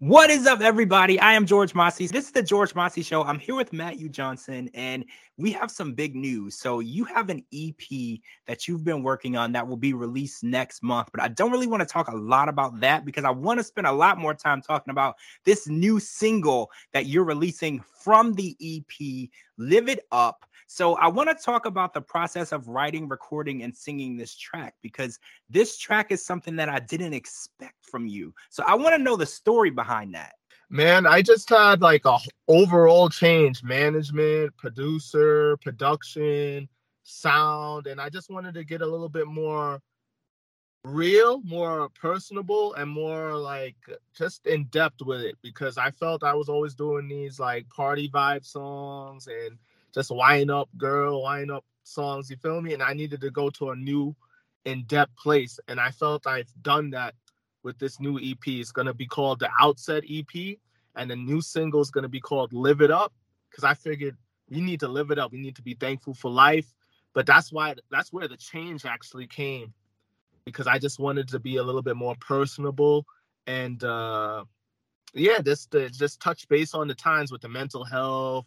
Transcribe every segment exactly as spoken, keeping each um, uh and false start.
What is up, everybody? I am George Mossey. This is the George Mossey Show. I'm here with Matthew Johnson, and we have some big news. So you have an E P that you've been working on that will be released next month, but I don't really want to talk a lot about that because I want to spend a lot more time talking about this new single that you're releasing from the E P, Live It Up. So I want to talk about the process of writing, recording, and singing this track, because this track is something that I didn't expect from you. So I want to know the story behind that. Man, I just had like a overall change, management, producer, production, sound, and I just wanted to get a little bit more real, more personable, and more like just in depth with it, because I felt I was always doing these like party vibe songs and just wind up girl, wind up songs, you feel me? And I needed to go to a new in-depth place. And I felt I've done that with this new E P. It's going to be called the Outset E P. And the new single is going to be called Live It Up. Because I figured we need to live it up. We need to be thankful for life. But that's why that's where the change actually came. Because I just wanted to be a little bit more personable. And uh, yeah, just, uh, just touch base on the times with the mental health.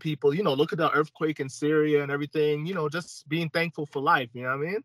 People, you know, look at the earthquake in Syria and everything, you know, just being thankful for life, you know what I mean?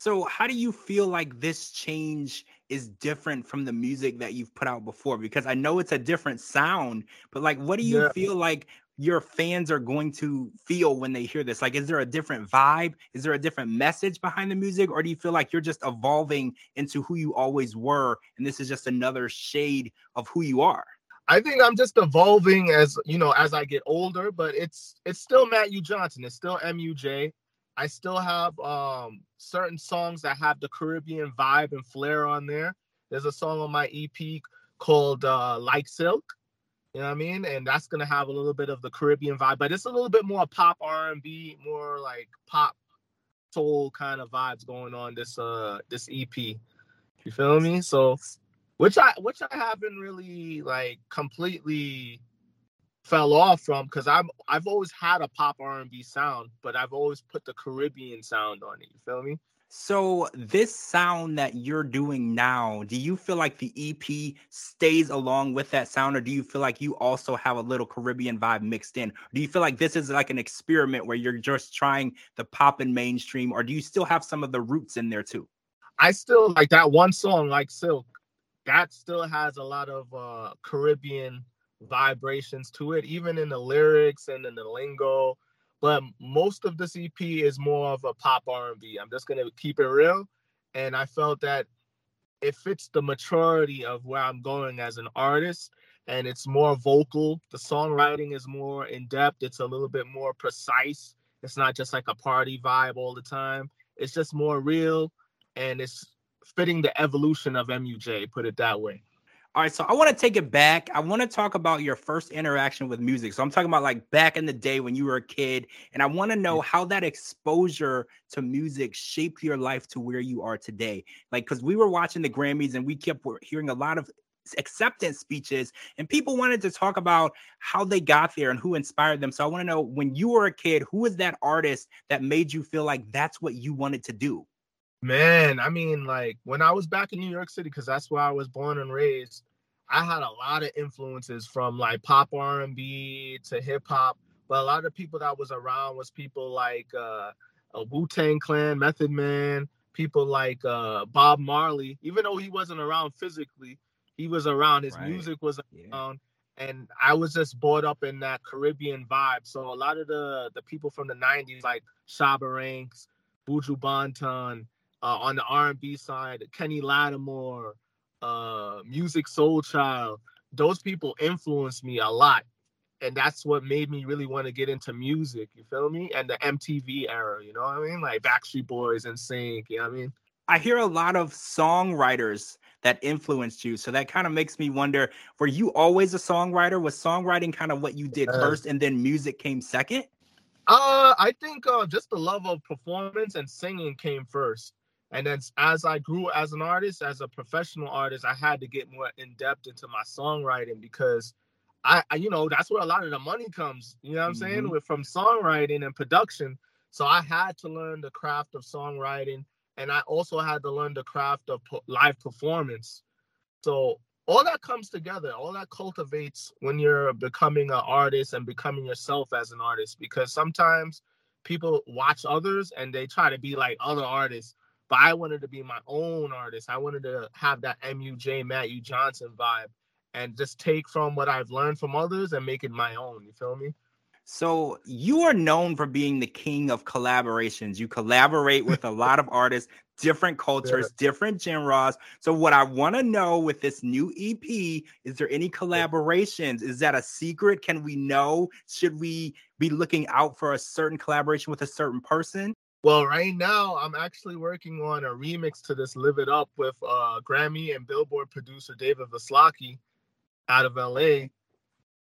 So how do you feel like this change is different from the music that you've put out before? Because I know it's a different sound, but like, what do you yeah. feel like your fans are going to feel when they hear this? Like, is there a different vibe? Is there a different message behind the music? Or do you feel like you're just evolving into who you always were, and this is just another shade of who you are? I think I'm just evolving as, you know, as I get older, but it's it's still Matthew Johnson. It's still M U J. I still have um, certain songs that have the Caribbean vibe and flair on there. There's a song on my E P called uh, Like Silk, you know what I mean? And that's going to have a little bit of the Caribbean vibe, but it's a little bit more pop R and B, more like pop soul kind of vibes going on this uh, this E P. You feel me? So... Which I which I haven't really like completely fell off from, because I'm I've always had a pop R and B sound, but I've always put the Caribbean sound on it. You feel me? So this sound that you're doing now, do you feel like the E P stays along with that sound, or do you feel like you also have a little Caribbean vibe mixed in? Do you feel like this is like an experiment where you're just trying the pop and mainstream, or do you still have some of the roots in there too? I still like that one song, Like Silk. That still has a lot of uh, Caribbean vibrations to it, even in the lyrics and in the lingo. But most of this E P is more of a pop R and B. I'm just going to keep it real. And I felt that it fits the maturity of where I'm going as an artist. And it's more vocal. The songwriting is more in depth. It's a little bit more precise. It's not just like a party vibe all the time. It's just more real. And it's fitting the evolution of M U J, put it that way. All right, so I want to take it back. I want to talk about your first interaction with music. So I'm talking about like back in the day when you were a kid, and I want to know how that exposure to music shaped your life to where you are today. Like, because we were watching the Grammys and we kept hearing a lot of acceptance speeches, and people wanted to talk about how they got there and who inspired them. So I want to know, when you were a kid, who was that artist that made you feel like that's what you wanted to do? Man, I mean, like, when I was back in New York City, because that's where I was born and raised, I had a lot of influences from, like, pop R and B to hip-hop. But a lot of people that was around was people like uh, a Wu-Tang Clan, Method Man, people like uh, Bob Marley. Even though he wasn't around physically, he was around. His right. music was around. Yeah. And I was just brought up in that Caribbean vibe. So a lot of the, the people from the nineties, like Shabba Ranks, Buju Banton, Uh, on the R and B side, Kenny Lattimore, uh, Musiq Soulchild, those people influenced me a lot. And that's what made me really want to get into music, you feel me? And the M T V era, you know what I mean? Like Backstreet Boys, N Sync, you know what I mean? I hear a lot of songwriters that influenced you. So that kind of makes me wonder, were you always a songwriter? Was songwriting kind of what you did yeah. first, and then music came second? Uh, I think uh, just the love of performance and singing came first. And then as I grew as an artist, as a professional artist, I had to get more in-depth into my songwriting, because, I, I you know, that's where a lot of the money comes, you know what I'm mm-hmm. saying, with, from songwriting and production. So I had to learn the craft of songwriting, and I also had to learn the craft of po- live performance. So all that comes together, all that cultivates when you're becoming an artist and becoming yourself as an artist, because sometimes people watch others and they try to be like other artists, but I wanted to be my own artist. I wanted to have that M U J, Matthew Johnson vibe and just take from what I've learned from others and make it my own. You feel me? So you are known for being the king of collaborations. You collaborate with a lot of artists, different cultures, yeah. different genres. So what I want to know with this new E P, is there any collaborations? Is that a secret? Can we know? Should we be looking out for a certain collaboration with a certain person? Well, right now, I'm actually working on a remix to this Live It Up with uh, Grammy and Billboard producer David Vaslaki out of L A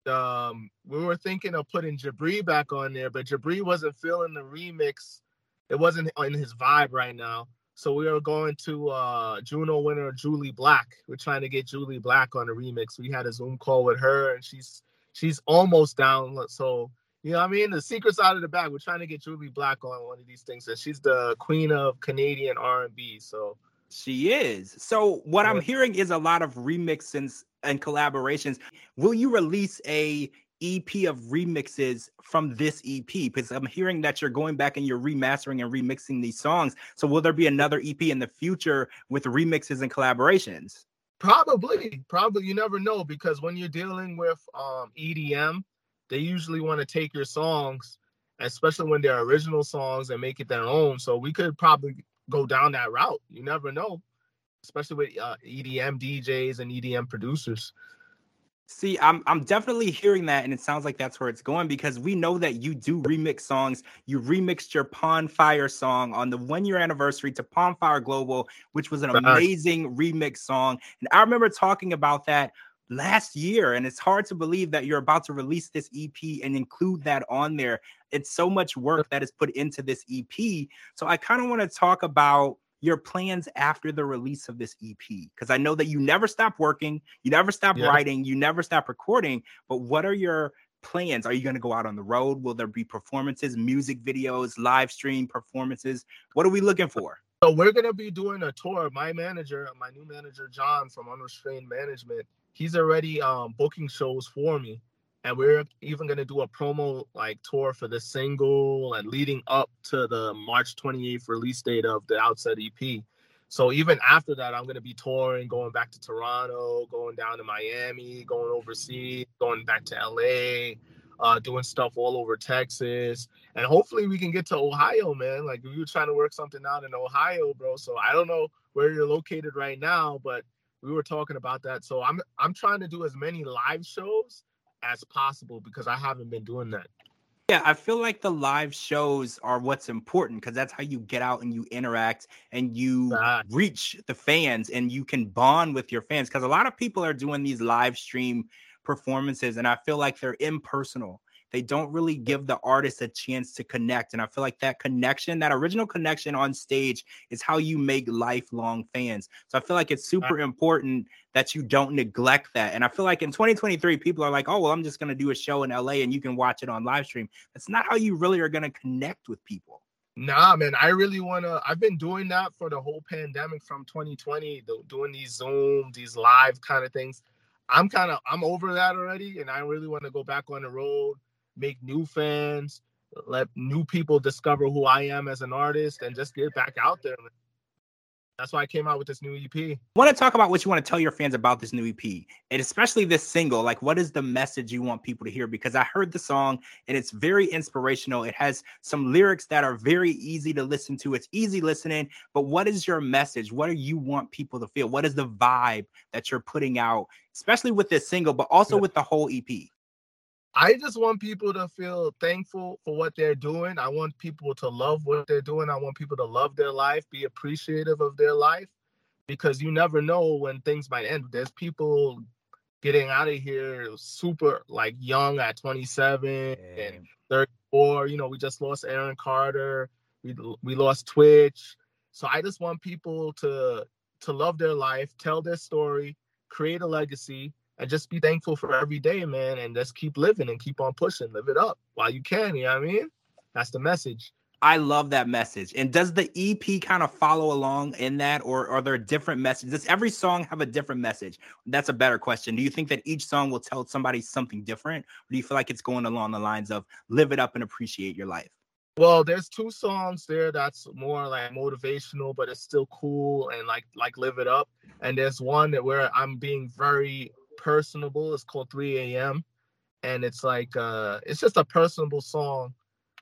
Um, we were thinking of putting Jabri back on there, but Jabri wasn't feeling the remix. It wasn't in his vibe right now. So we are going to uh, Juno winner Julie Black. We're trying to get Julie Black on the remix. We had a Zoom call with her, and she's she's almost down. So, you know what I mean? The secret's out of the bag. We're trying to get Julie Black on one of these things. And she's the queen of Canadian R and B. So she is. So what yeah. I'm hearing is a lot of remixes and collaborations. Will you release a E P of remixes from this E P? Because I'm hearing that you're going back and you're remastering and remixing these songs. So will there be another E P in the future with remixes and collaborations? Probably. Probably. You never know, because when you're dealing with um, E D M, they usually want to take your songs, especially when they're original songs, and make it their own. So we could probably go down that route. You never know, especially with uh, E D M D Js and E D M producers. See, I'm I'm definitely hearing that, and it sounds like that's where it's going, because we know that you do remix songs. You remixed your Pondfire song on the one-year anniversary to Pondfire Global, which was an amazing remix song. And I remember talking about that last year, and it's hard to believe that you're about to release this E P and include that on there. It's so much work that is put into this E P. So I kind of want to talk about your plans after the release of this E P, because I know that you never stop working, you never stop yeah. writing, you never stop recording. But what are your plans? Are you going to go out on the road? Will there be performances, music videos, live stream performances? What are we looking for? So we're going to be doing a tour. My manager, my new manager, John from Unrestrained Management, he's already um, booking shows for me. And we're even going to do a promo like tour for the single and leading up to the March twenty-eighth release date of the Outset E P. So even after that, I'm going to be touring, going back to Toronto, going down to Miami, going overseas, going back to L A, uh, doing stuff all over Texas. And hopefully we can get to Ohio, man. Like, we were trying to work something out in Ohio, bro. So I don't know where you're located right now, but we were talking about that. So I'm I'm trying to do as many live shows as possible, because I haven't been doing that. Yeah, I feel like the live shows are what's important, because that's how you get out and you interact and you uh, reach the fans and you can bond with your fans, because a lot of people are doing these live stream performances and I feel like they're impersonal. They don't really give the artist a chance to connect. And I feel like that connection, that original connection on stage, is how you make lifelong fans. So I feel like it's super important that you don't neglect that. And I feel like in twenty twenty-three, people are like, oh, well, I'm just going to do a show in L A and you can watch it on live stream. That's not how you really are going to connect with people. Nah, man, I really want to. I've been doing that for the whole pandemic from twenty twenty, doing these Zoom, these live kind of things. I'm kind of, I'm over that already. And I really want to go back on the road, make new fans, let new people discover who I am as an artist, and just get back out there. That's why I came out with this new E P. I want to talk about what you want to tell your fans about this new E P, and especially this single. Like, what is the message you want people to hear? Because I heard the song, and it's very inspirational. It has some lyrics that are very easy to listen to. It's easy listening, but what is your message? What do you want people to feel? What is the vibe that you're putting out, especially with this single, but also yeah. with the whole E P? I just want people to feel thankful for what they're doing. I want people to love what they're doing. I want people to love their life, be appreciative of their life, because you never know when things might end. There's people getting out of here super, like, young at twenty-seven Damn. And thirty-four. You know, we just lost Aaron Carter. We we lost Twitch. So I just want people to to love their life, tell their story, create a legacy, and just be thankful for every day, man. And just keep living and keep on pushing. Live it up while you can. You know what I mean? That's the message. I love that message. And does the E P kind of follow along in that, or are there different messages? Does every song have a different message? That's a better question. Do you think that each song will tell somebody something different? Or do you feel like it's going along the lines of live it up and appreciate your life? Well, there's two songs there that's more like motivational, but it's still cool and like like live it up. And there's one that where I'm being very personable. It's called three A M And it's like uh, it's just a personable song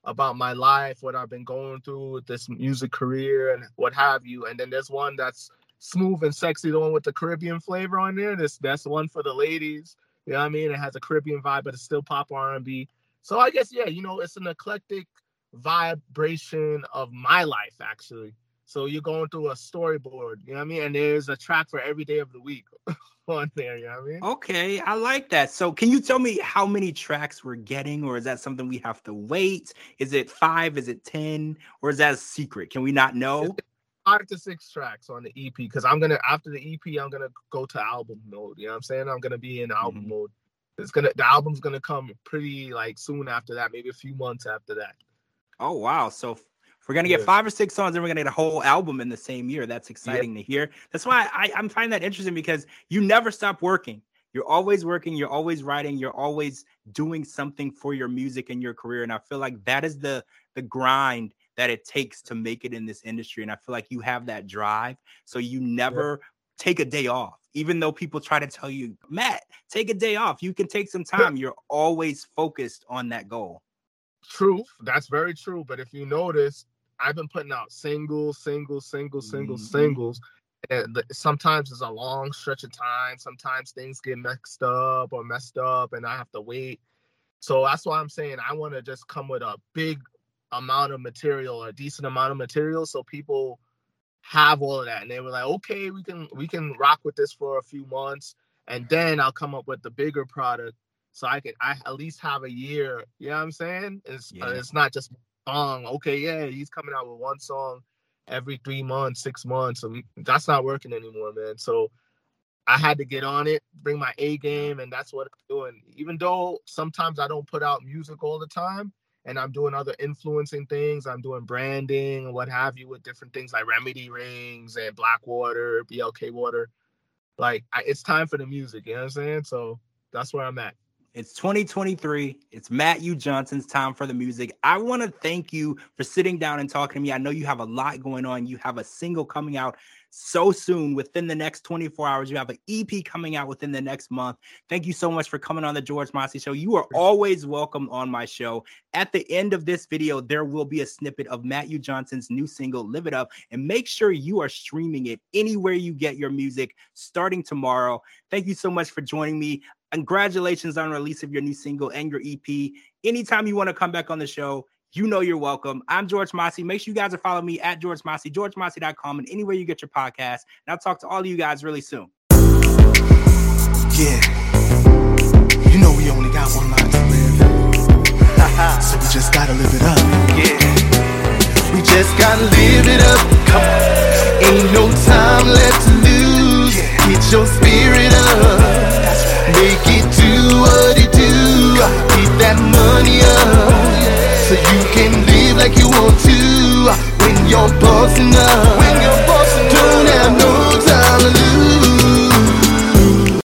about my life, what I've been going through with this music career and what have you. And then there's one that's smooth and sexy, the one with the Caribbean flavor on there. This that's one for the ladies. You know what I mean? It has a Caribbean vibe, but it's still pop R and B. So I guess, yeah, you know, it's an eclectic vibration of my life, actually. So you're going through a storyboard, you know what I mean? And there's a track for every day of the week on there, you know what I mean? Okay, I like that. So can you tell me how many tracks we're getting, or is that something we have to wait? Is it five? Is it ten? Or is that a secret? Can we not know? Five to six tracks on the E P, because I'm going to, after the E P, I'm going to go to album mode, you know what I'm saying? I'm going to be in album mm-hmm. mode. It's gonna The album's going to come pretty like soon after that, maybe a few months after that. Oh, wow. So we're going to get yeah. five or six songs, and we're going to get a whole album in the same year. That's exciting yeah. to hear. That's why I, I'm finding that interesting, because you never stop working. You're always working. You're always writing. You're always doing something for your music and your career. And I feel like that is the the grind that it takes to make it in this industry. And I feel like you have that drive. So you never yeah. take a day off. Even though people try to tell you, Matt, take a day off. You can take some time. You're always focused on that goal. True. That's very true. But if you notice, I've been putting out singles, singles, singles, singles, mm-hmm. singles. And sometimes it's a long stretch of time. Sometimes things get mixed up or messed up and I have to wait. So that's why I'm saying I want to just come with a big amount of material, a decent amount of material, so people have all of that. And they were like, okay, we can we can rock with this for a few months. And then I'll come up with the bigger product. So I could I at least have a year. You know what I'm saying? It's yeah. uh, it's not just song. Okay, yeah, he's coming out with one song every three months, six months. So we, that's not working anymore, man. So I had to get on it, bring my A game, and that's what I'm doing. Even though sometimes I don't put out music all the time, and I'm doing other influencing things. I'm doing branding and what have you with different things like remedy rings and black water, B L K water. Like I, it's time for the music. You know what I'm saying? So that's where I'm at. It's twenty twenty-three. It's Matthew Johnson's time for the music. I want to thank you for sitting down and talking to me. I know you have a lot going on. You have a single coming out so soon, within the next twenty-four hours. You have an E P coming out within the next month. Thank you so much for coming on the George Mossey Show. You are always welcome on my show. At the end of this video, there will be a snippet of Matthew Johnson's new single, Live It Up, and make sure you are streaming it anywhere you get your music starting tomorrow. Thank you so much for joining me. Congratulations on the release of your new single and your E P. Anytime you want to come back on the show, you know you're welcome. I'm George Mossey. Make sure you guys are following me at George Mossey, george mossey dot com, and anywhere you get your podcast. And I'll talk to all of you guys really soon. Yeah. You know we only got one life to live. So we just gotta live it up. Yeah. We just gotta live it up. Come on. Ain't no time left to lose. Yeah. Get your spirit up. Make it do what it do. Keep that money up, so you can live like you want to when you're bossing up.